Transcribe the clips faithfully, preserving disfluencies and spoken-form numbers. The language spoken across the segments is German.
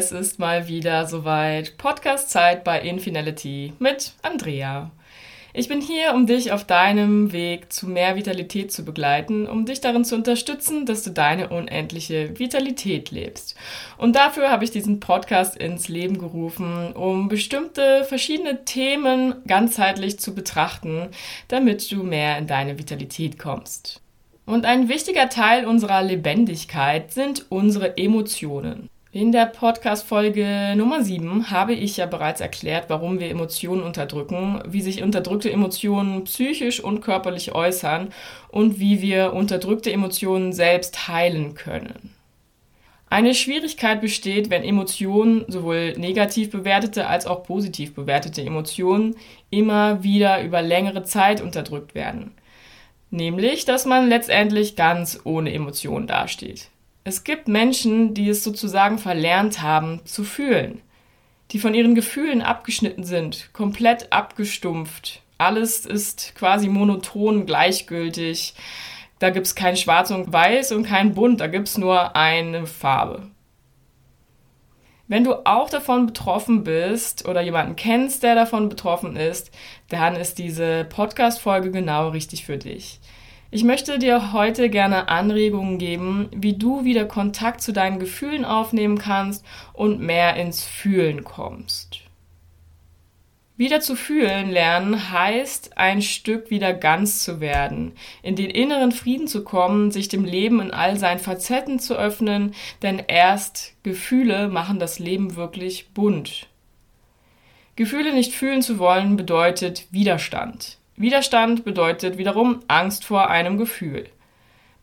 Es ist mal wieder soweit. Podcast-Zeit bei Infinality mit Andrea. Ich bin hier, um dich auf deinem Weg zu mehr Vitalität zu begleiten, um dich darin zu unterstützen, dass du deine unendliche Vitalität lebst. Und dafür habe ich diesen Podcast ins Leben gerufen, um bestimmte verschiedene Themen ganzheitlich zu betrachten, damit du mehr in deine Vitalität kommst. Und ein wichtiger Teil unserer Lebendigkeit sind unsere Emotionen. In der Podcast-Folge Nummer sieben habe ich ja bereits erklärt, warum wir Emotionen unterdrücken, wie sich unterdrückte Emotionen psychisch und körperlich äußern und wie wir unterdrückte Emotionen selbst heilen können. Eine Schwierigkeit besteht, wenn Emotionen, sowohl negativ bewertete als auch positiv bewertete Emotionen, immer wieder über längere Zeit unterdrückt werden. Nämlich, dass man letztendlich ganz ohne Emotionen dasteht. Es gibt Menschen, die es sozusagen verlernt haben, zu fühlen, die von ihren Gefühlen abgeschnitten sind, komplett abgestumpft. Alles ist quasi monoton, gleichgültig. Da gibt es kein Schwarz und Weiß und kein Bunt, da gibt es nur eine Farbe. Wenn du auch davon betroffen bist oder jemanden kennst, der davon betroffen ist, dann ist diese Podcast-Folge genau richtig für dich. Ich möchte dir heute gerne Anregungen geben, wie du wieder Kontakt zu deinen Gefühlen aufnehmen kannst und mehr ins Fühlen kommst. Wieder zu fühlen lernen heißt, ein Stück wieder ganz zu werden, in den inneren Frieden zu kommen, sich dem Leben in all seinen Facetten zu öffnen, denn erst Gefühle machen das Leben wirklich bunt. Gefühle nicht fühlen zu wollen bedeutet Widerstand. Widerstand bedeutet wiederum Angst vor einem Gefühl.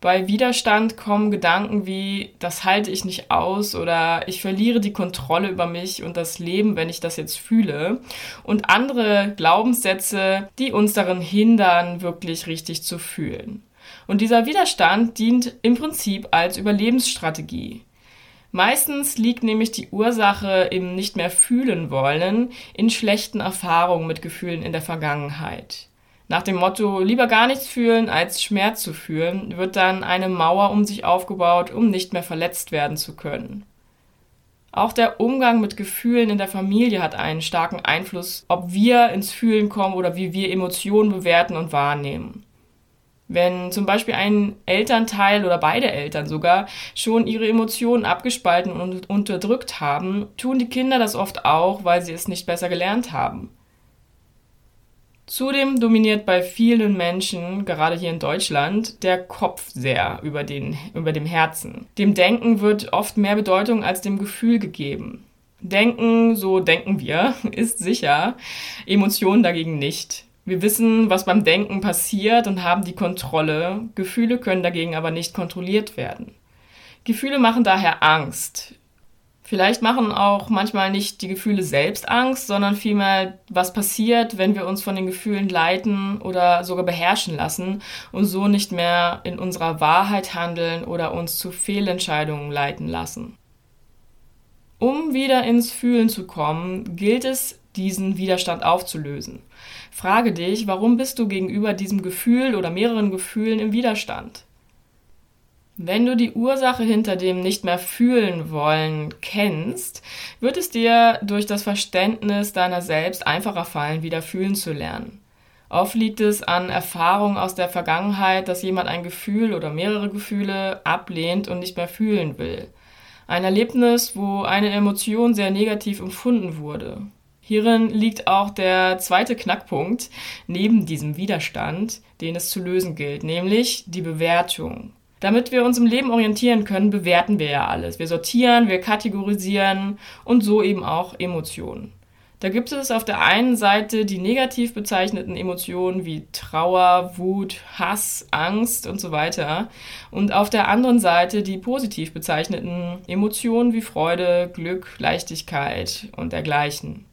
Bei Widerstand kommen Gedanken wie, das halte ich nicht aus oder ich verliere die Kontrolle über mich und das Leben, wenn ich das jetzt fühle. Und andere Glaubenssätze, die uns darin hindern, wirklich richtig zu fühlen. Und dieser Widerstand dient im Prinzip als Überlebensstrategie. Meistens liegt nämlich die Ursache im nicht mehr fühlen wollen in schlechten Erfahrungen mit Gefühlen in der Vergangenheit. Nach dem Motto, lieber gar nichts fühlen, als Schmerz zu fühlen, wird dann eine Mauer um sich aufgebaut, um nicht mehr verletzt werden zu können. Auch der Umgang mit Gefühlen in der Familie hat einen starken Einfluss, ob wir ins Fühlen kommen oder wie wir Emotionen bewerten und wahrnehmen. Wenn zum Beispiel ein Elternteil oder beide Eltern sogar schon ihre Emotionen abgespalten und unterdrückt haben, tun die Kinder das oft auch, weil sie es nicht besser gelernt haben. Zudem dominiert bei vielen Menschen, gerade hier in Deutschland, der Kopf sehr über, den, über dem Herzen. Dem Denken wird oft mehr Bedeutung als dem Gefühl gegeben. Denken, so denken wir, ist sicher, Emotionen dagegen nicht. Wir wissen, was beim Denken passiert und haben die Kontrolle. Gefühle können dagegen aber nicht kontrolliert werden. Gefühle machen daher Angst. Vielleicht machen auch manchmal nicht die Gefühle selbst Angst, sondern vielmehr, was passiert, wenn wir uns von den Gefühlen leiten oder sogar beherrschen lassen und so nicht mehr in unserer Wahrheit handeln oder uns zu Fehlentscheidungen leiten lassen. Um wieder ins Fühlen zu kommen, gilt es, diesen Widerstand aufzulösen. Frage dich, warum bist du gegenüber diesem Gefühl oder mehreren Gefühlen im Widerstand? Wenn du die Ursache hinter dem nicht mehr fühlen wollen kennst, wird es dir durch das Verständnis deiner selbst einfacher fallen, wieder fühlen zu lernen. Oft liegt es an Erfahrungen aus der Vergangenheit, dass jemand ein Gefühl oder mehrere Gefühle ablehnt und nicht mehr fühlen will. Ein Erlebnis, wo eine Emotion sehr negativ empfunden wurde. Hierin liegt auch der zweite Knackpunkt neben diesem Widerstand, den es zu lösen gilt, nämlich die Bewertung. Damit wir uns im Leben orientieren können, bewerten wir ja alles. Wir sortieren, wir kategorisieren und so eben auch Emotionen. Da gibt es auf der einen Seite die negativ bezeichneten Emotionen wie Trauer, Wut, Hass, Angst und so weiter. Und auf der anderen Seite die positiv bezeichneten Emotionen wie Freude, Glück, Leichtigkeit und dergleichen.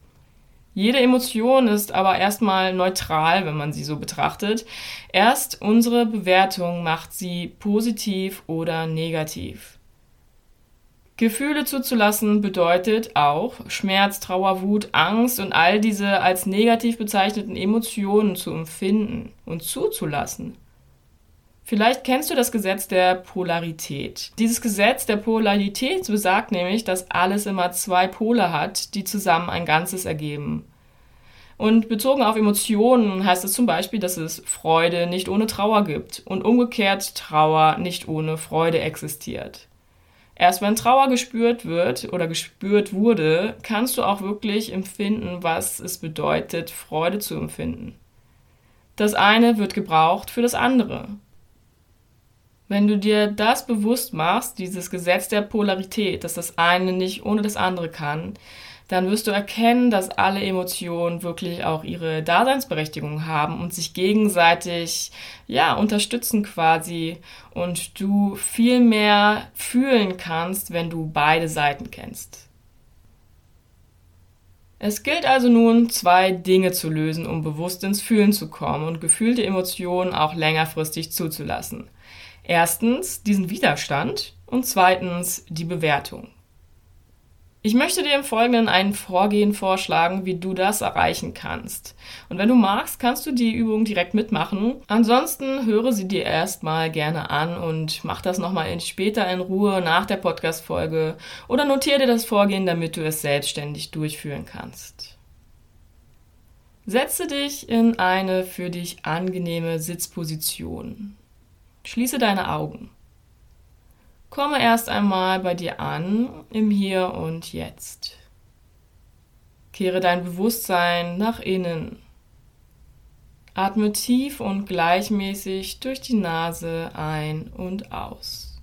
Jede Emotion ist aber erstmal neutral, wenn man sie so betrachtet. Erst unsere Bewertung macht sie positiv oder negativ. Gefühle zuzulassen bedeutet auch, Schmerz, Trauer, Wut, Angst und all diese als negativ bezeichneten Emotionen zu empfinden und zuzulassen. Vielleicht kennst du das Gesetz der Polarität. Dieses Gesetz der Polarität besagt nämlich, dass alles immer zwei Pole hat, die zusammen ein Ganzes ergeben. Und bezogen auf Emotionen heißt es zum Beispiel, dass es Freude nicht ohne Trauer gibt und umgekehrt Trauer nicht ohne Freude existiert. Erst wenn Trauer gespürt wird oder gespürt wurde, kannst du auch wirklich empfinden, was es bedeutet, Freude zu empfinden. Das eine wird gebraucht für das andere. Wenn du dir das bewusst machst, dieses Gesetz der Polarität, dass das eine nicht ohne das andere kann, dann wirst du erkennen, dass alle Emotionen wirklich auch ihre Daseinsberechtigung haben und sich gegenseitig, ja, unterstützen quasi und du viel mehr fühlen kannst, wenn du beide Seiten kennst. Es gilt also nun, zwei Dinge zu lösen, um bewusst ins Fühlen zu kommen und gefühlte Emotionen auch längerfristig zuzulassen. Erstens diesen Widerstand und zweitens die Bewertung. Ich möchte dir im Folgenden ein Vorgehen vorschlagen, wie du das erreichen kannst. Und wenn du magst, kannst du die Übung direkt mitmachen. Ansonsten höre sie dir erstmal gerne an und mach das nochmal später in Ruhe nach der Podcast-Folge oder notiere dir das Vorgehen, damit du es selbstständig durchführen kannst. Setze dich in eine für dich angenehme Sitzposition. Schließe deine Augen. Komme erst einmal bei dir an, im Hier und Jetzt. Kehre dein Bewusstsein nach innen. Atme tief und gleichmäßig durch die Nase ein und aus.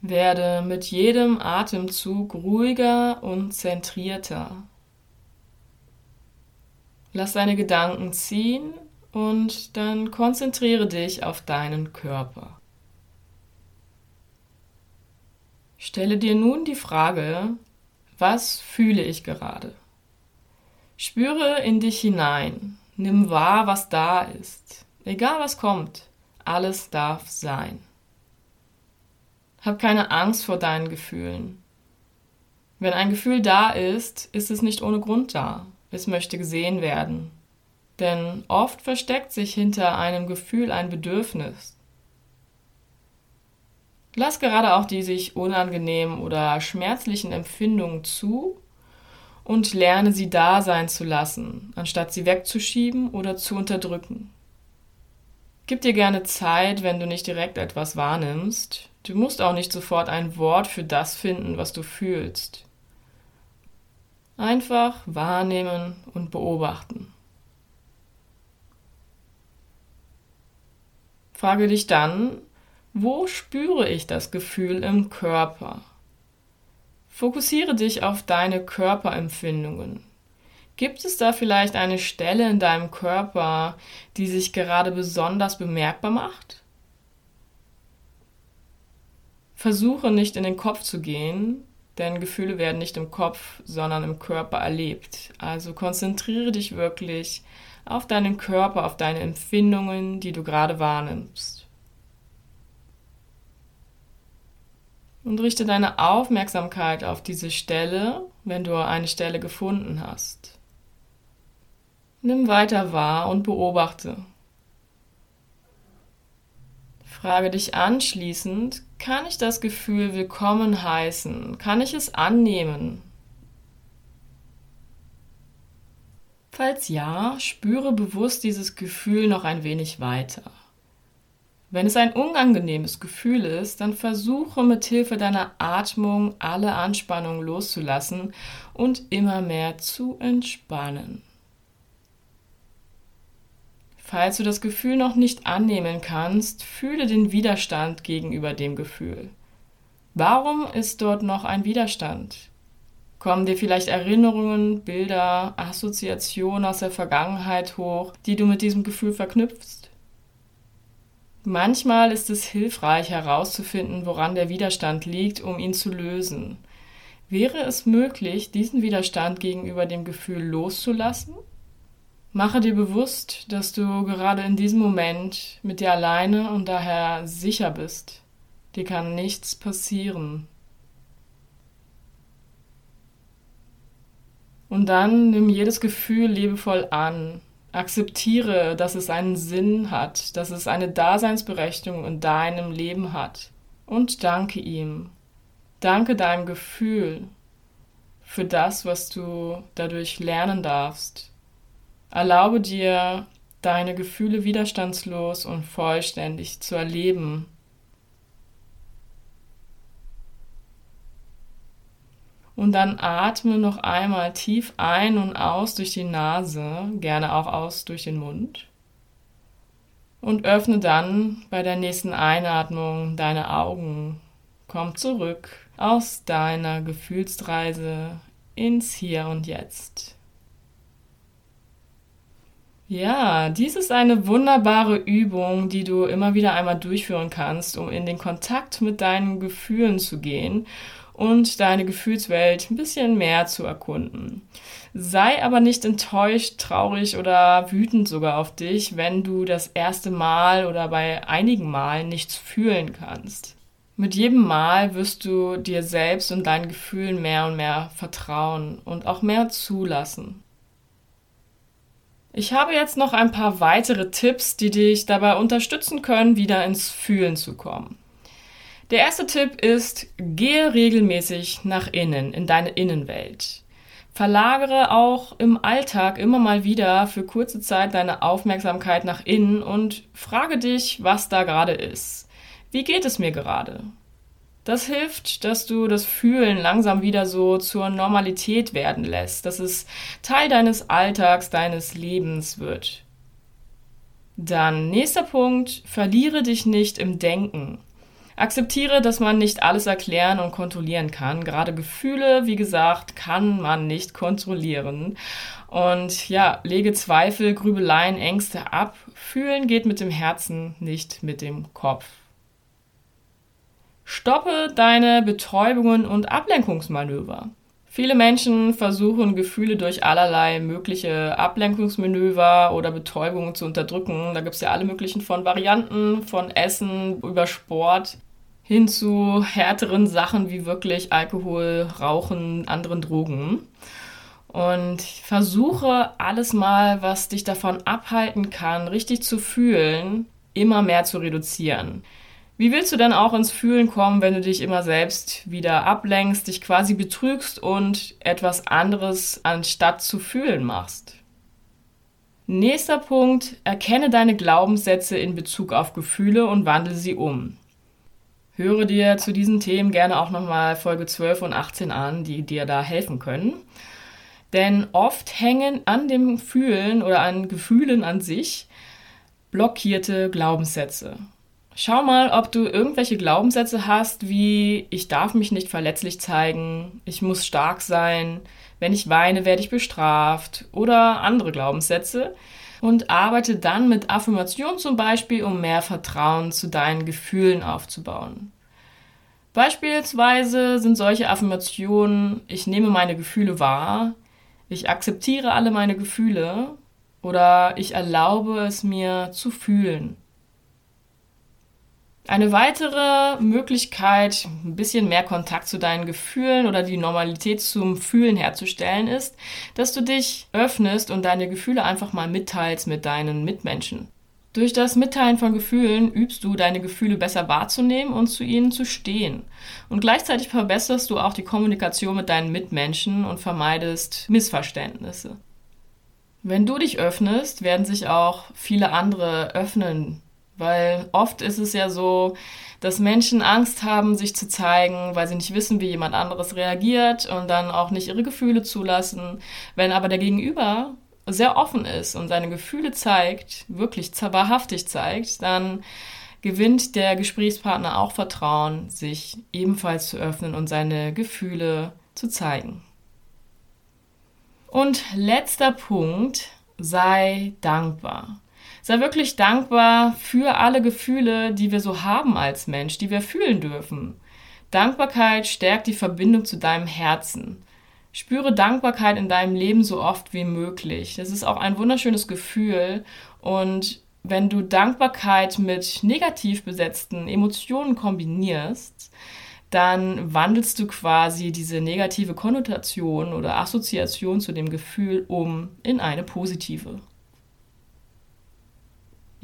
Werde mit jedem Atemzug ruhiger und zentrierter. Lass deine Gedanken ziehen und dann konzentriere dich auf deinen Körper. Stelle dir nun die Frage, was fühle ich gerade? Spüre in dich hinein, nimm wahr, was da ist. Egal was kommt, alles darf sein. Hab keine Angst vor deinen Gefühlen. Wenn ein Gefühl da ist, ist es nicht ohne Grund da. Es möchte gesehen werden. Denn oft versteckt sich hinter einem Gefühl ein Bedürfnis. Lass gerade auch die sich unangenehmen oder schmerzlichen Empfindungen zu und lerne sie da sein zu lassen, anstatt sie wegzuschieben oder zu unterdrücken. Gib dir gerne Zeit, wenn du nicht direkt etwas wahrnimmst. Du musst auch nicht sofort ein Wort für das finden, was du fühlst. Einfach wahrnehmen und beobachten. Frage dich dann, wo spüre ich das Gefühl im Körper? Fokussiere dich auf deine Körperempfindungen. Gibt es da vielleicht eine Stelle in deinem Körper, die sich gerade besonders bemerkbar macht? Versuche nicht in den Kopf zu gehen, denn Gefühle werden nicht im Kopf, sondern im Körper erlebt. Also konzentriere dich wirklich auf deinen Körper, auf deine Empfindungen, die du gerade wahrnimmst. Und richte deine Aufmerksamkeit auf diese Stelle, wenn du eine Stelle gefunden hast. Nimm weiter wahr und beobachte. Frage dich anschließend, kann ich das Gefühl willkommen heißen? Kann ich es annehmen? Falls ja, spüre bewusst dieses Gefühl noch ein wenig weiter. Wenn es ein unangenehmes Gefühl ist, dann versuche mit Hilfe deiner Atmung alle Anspannung loszulassen und immer mehr zu entspannen. Falls du das Gefühl noch nicht annehmen kannst, fühle den Widerstand gegenüber dem Gefühl. Warum ist dort noch ein Widerstand? Kommen dir vielleicht Erinnerungen, Bilder, Assoziationen aus der Vergangenheit hoch, die du mit diesem Gefühl verknüpfst? Manchmal ist es hilfreich herauszufinden, woran der Widerstand liegt, um ihn zu lösen. Wäre es möglich, diesen Widerstand gegenüber dem Gefühl loszulassen? Mache dir bewusst, dass du gerade in diesem Moment mit dir alleine und daher sicher bist. Dir kann nichts passieren. Und dann nimm jedes Gefühl liebevoll an. Akzeptiere, dass es einen Sinn hat, dass es eine Daseinsberechtigung in deinem Leben hat. Und danke ihm. Danke deinem Gefühl für das, was du dadurch lernen darfst. Erlaube dir, deine Gefühle widerstandslos und vollständig zu erleben. Und dann atme noch einmal tief ein und aus durch die Nase, gerne auch aus durch den Mund. Und öffne dann bei der nächsten Einatmung deine Augen. Komm zurück aus deiner Gefühlsreise ins Hier und Jetzt. Ja, dies ist eine wunderbare Übung, die du immer wieder einmal durchführen kannst, um in den Kontakt mit deinen Gefühlen zu gehen und deine Gefühlswelt ein bisschen mehr zu erkunden. Sei aber nicht enttäuscht, traurig oder wütend sogar auf dich, wenn du das erste Mal oder bei einigen Malen nichts fühlen kannst. Mit jedem Mal wirst du dir selbst und deinen Gefühlen mehr und mehr vertrauen und auch mehr zulassen. Ich habe jetzt noch ein paar weitere Tipps, die dich dabei unterstützen können, wieder ins Fühlen zu kommen. Der erste Tipp ist, gehe regelmäßig nach innen, in deine Innenwelt. Verlagere auch im Alltag immer mal wieder für kurze Zeit deine Aufmerksamkeit nach innen und frage dich, was da gerade ist. Wie geht es mir gerade? Das hilft, dass du das Fühlen langsam wieder so zur Normalität werden lässt, dass es Teil deines Alltags, deines Lebens wird. Dann nächster Punkt, verliere dich nicht im Denken. Akzeptiere, dass man nicht alles erklären und kontrollieren kann. Gerade Gefühle, wie gesagt, kann man nicht kontrollieren. Und ja, lege Zweifel, Grübeleien, Ängste ab. Fühlen geht mit dem Herzen, nicht mit dem Kopf. Stoppe deine Betäubungen und Ablenkungsmanöver. Viele Menschen versuchen, Gefühle durch allerlei mögliche Ablenkungsmanöver oder Betäubungen zu unterdrücken. Da gibt es ja alle möglichen von Varianten, von Essen über Sport hin zu härteren Sachen wie wirklich Alkohol, Rauchen, anderen Drogen. Und versuche alles mal, was dich davon abhalten kann, richtig zu fühlen, immer mehr zu reduzieren. Wie willst du denn auch ins Fühlen kommen, wenn du dich immer selbst wieder ablenkst, dich quasi betrügst und etwas anderes anstatt zu fühlen machst? Nächster Punkt, erkenne deine Glaubenssätze in Bezug auf Gefühle und wandle sie um. Höre dir zu diesen Themen gerne auch nochmal Folge zwölf und achtzehn an, die dir da helfen können. Denn oft hängen an dem Fühlen oder an Gefühlen an sich blockierte Glaubenssätze. Schau mal, ob du irgendwelche Glaubenssätze hast, wie ich darf mich nicht verletzlich zeigen, ich muss stark sein, wenn ich weine, werde ich bestraft oder andere Glaubenssätze und arbeite dann mit Affirmationen zum Beispiel, um mehr Vertrauen zu deinen Gefühlen aufzubauen. Beispielsweise sind solche Affirmationen, ich nehme meine Gefühle wahr, ich akzeptiere alle meine Gefühle oder ich erlaube es mir zu fühlen. Eine weitere Möglichkeit, ein bisschen mehr Kontakt zu deinen Gefühlen oder die Normalität zum Fühlen herzustellen, ist, dass du dich öffnest und deine Gefühle einfach mal mitteilst mit deinen Mitmenschen. Durch das Mitteilen von Gefühlen übst du, deine Gefühle besser wahrzunehmen und zu ihnen zu stehen. Und gleichzeitig verbesserst du auch die Kommunikation mit deinen Mitmenschen und vermeidest Missverständnisse. Wenn du dich öffnest, werden sich auch viele andere öffnen. Weil oft ist es ja so, dass Menschen Angst haben, sich zu zeigen, weil sie nicht wissen, wie jemand anderes reagiert und dann auch nicht ihre Gefühle zulassen. Wenn aber der Gegenüber sehr offen ist und seine Gefühle zeigt, wirklich wahrhaftig zeigt, dann gewinnt der Gesprächspartner auch Vertrauen, sich ebenfalls zu öffnen und seine Gefühle zu zeigen. Und letzter Punkt, sei dankbar. Sei wirklich dankbar für alle Gefühle, die wir so haben als Mensch, die wir fühlen dürfen. Dankbarkeit stärkt die Verbindung zu deinem Herzen. Spüre Dankbarkeit in deinem Leben so oft wie möglich. Das ist auch ein wunderschönes Gefühl. Und wenn du Dankbarkeit mit negativ besetzten Emotionen kombinierst, dann wandelst du quasi diese negative Konnotation oder Assoziation zu dem Gefühl um in eine positive.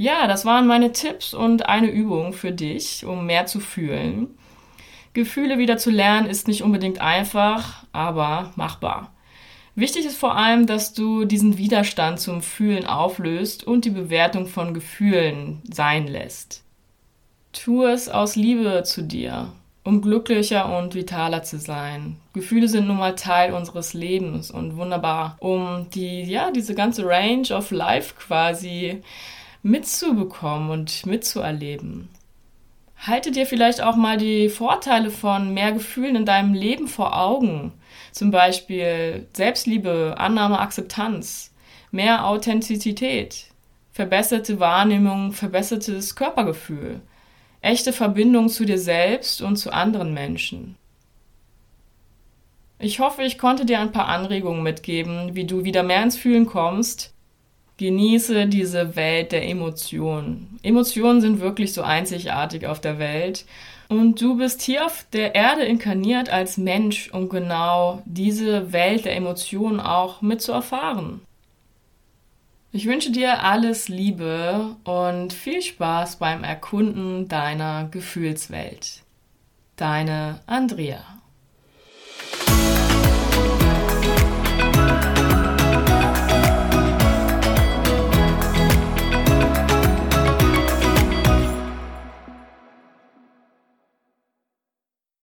Ja, das waren meine Tipps und eine Übung für dich, um mehr zu fühlen. Gefühle wieder zu lernen ist nicht unbedingt einfach, aber machbar. Wichtig ist vor allem, dass du diesen Widerstand zum Fühlen auflöst und die Bewertung von Gefühlen sein lässt. Tu es aus Liebe zu dir, um glücklicher und vitaler zu sein. Gefühle sind nun mal Teil unseres Lebens und wunderbar, um die, ja, diese ganze Range of Life quasi mitzubekommen und mitzuerleben. Halte dir vielleicht auch mal die Vorteile von mehr Gefühlen in deinem Leben vor Augen. Zum Beispiel Selbstliebe, Annahme, Akzeptanz, mehr Authentizität, verbesserte Wahrnehmung, verbessertes Körpergefühl, echte Verbindung zu dir selbst und zu anderen Menschen. Ich hoffe, ich konnte dir ein paar Anregungen mitgeben, wie du wieder mehr ins Fühlen kommst. Genieße diese Welt der Emotionen. Emotionen sind wirklich so einzigartig auf der Welt. Und du bist hier auf der Erde inkarniert als Mensch, um genau diese Welt der Emotionen auch mitzuerfahren. Ich wünsche dir alles Liebe und viel Spaß beim Erkunden deiner Gefühlswelt. Deine Andrea.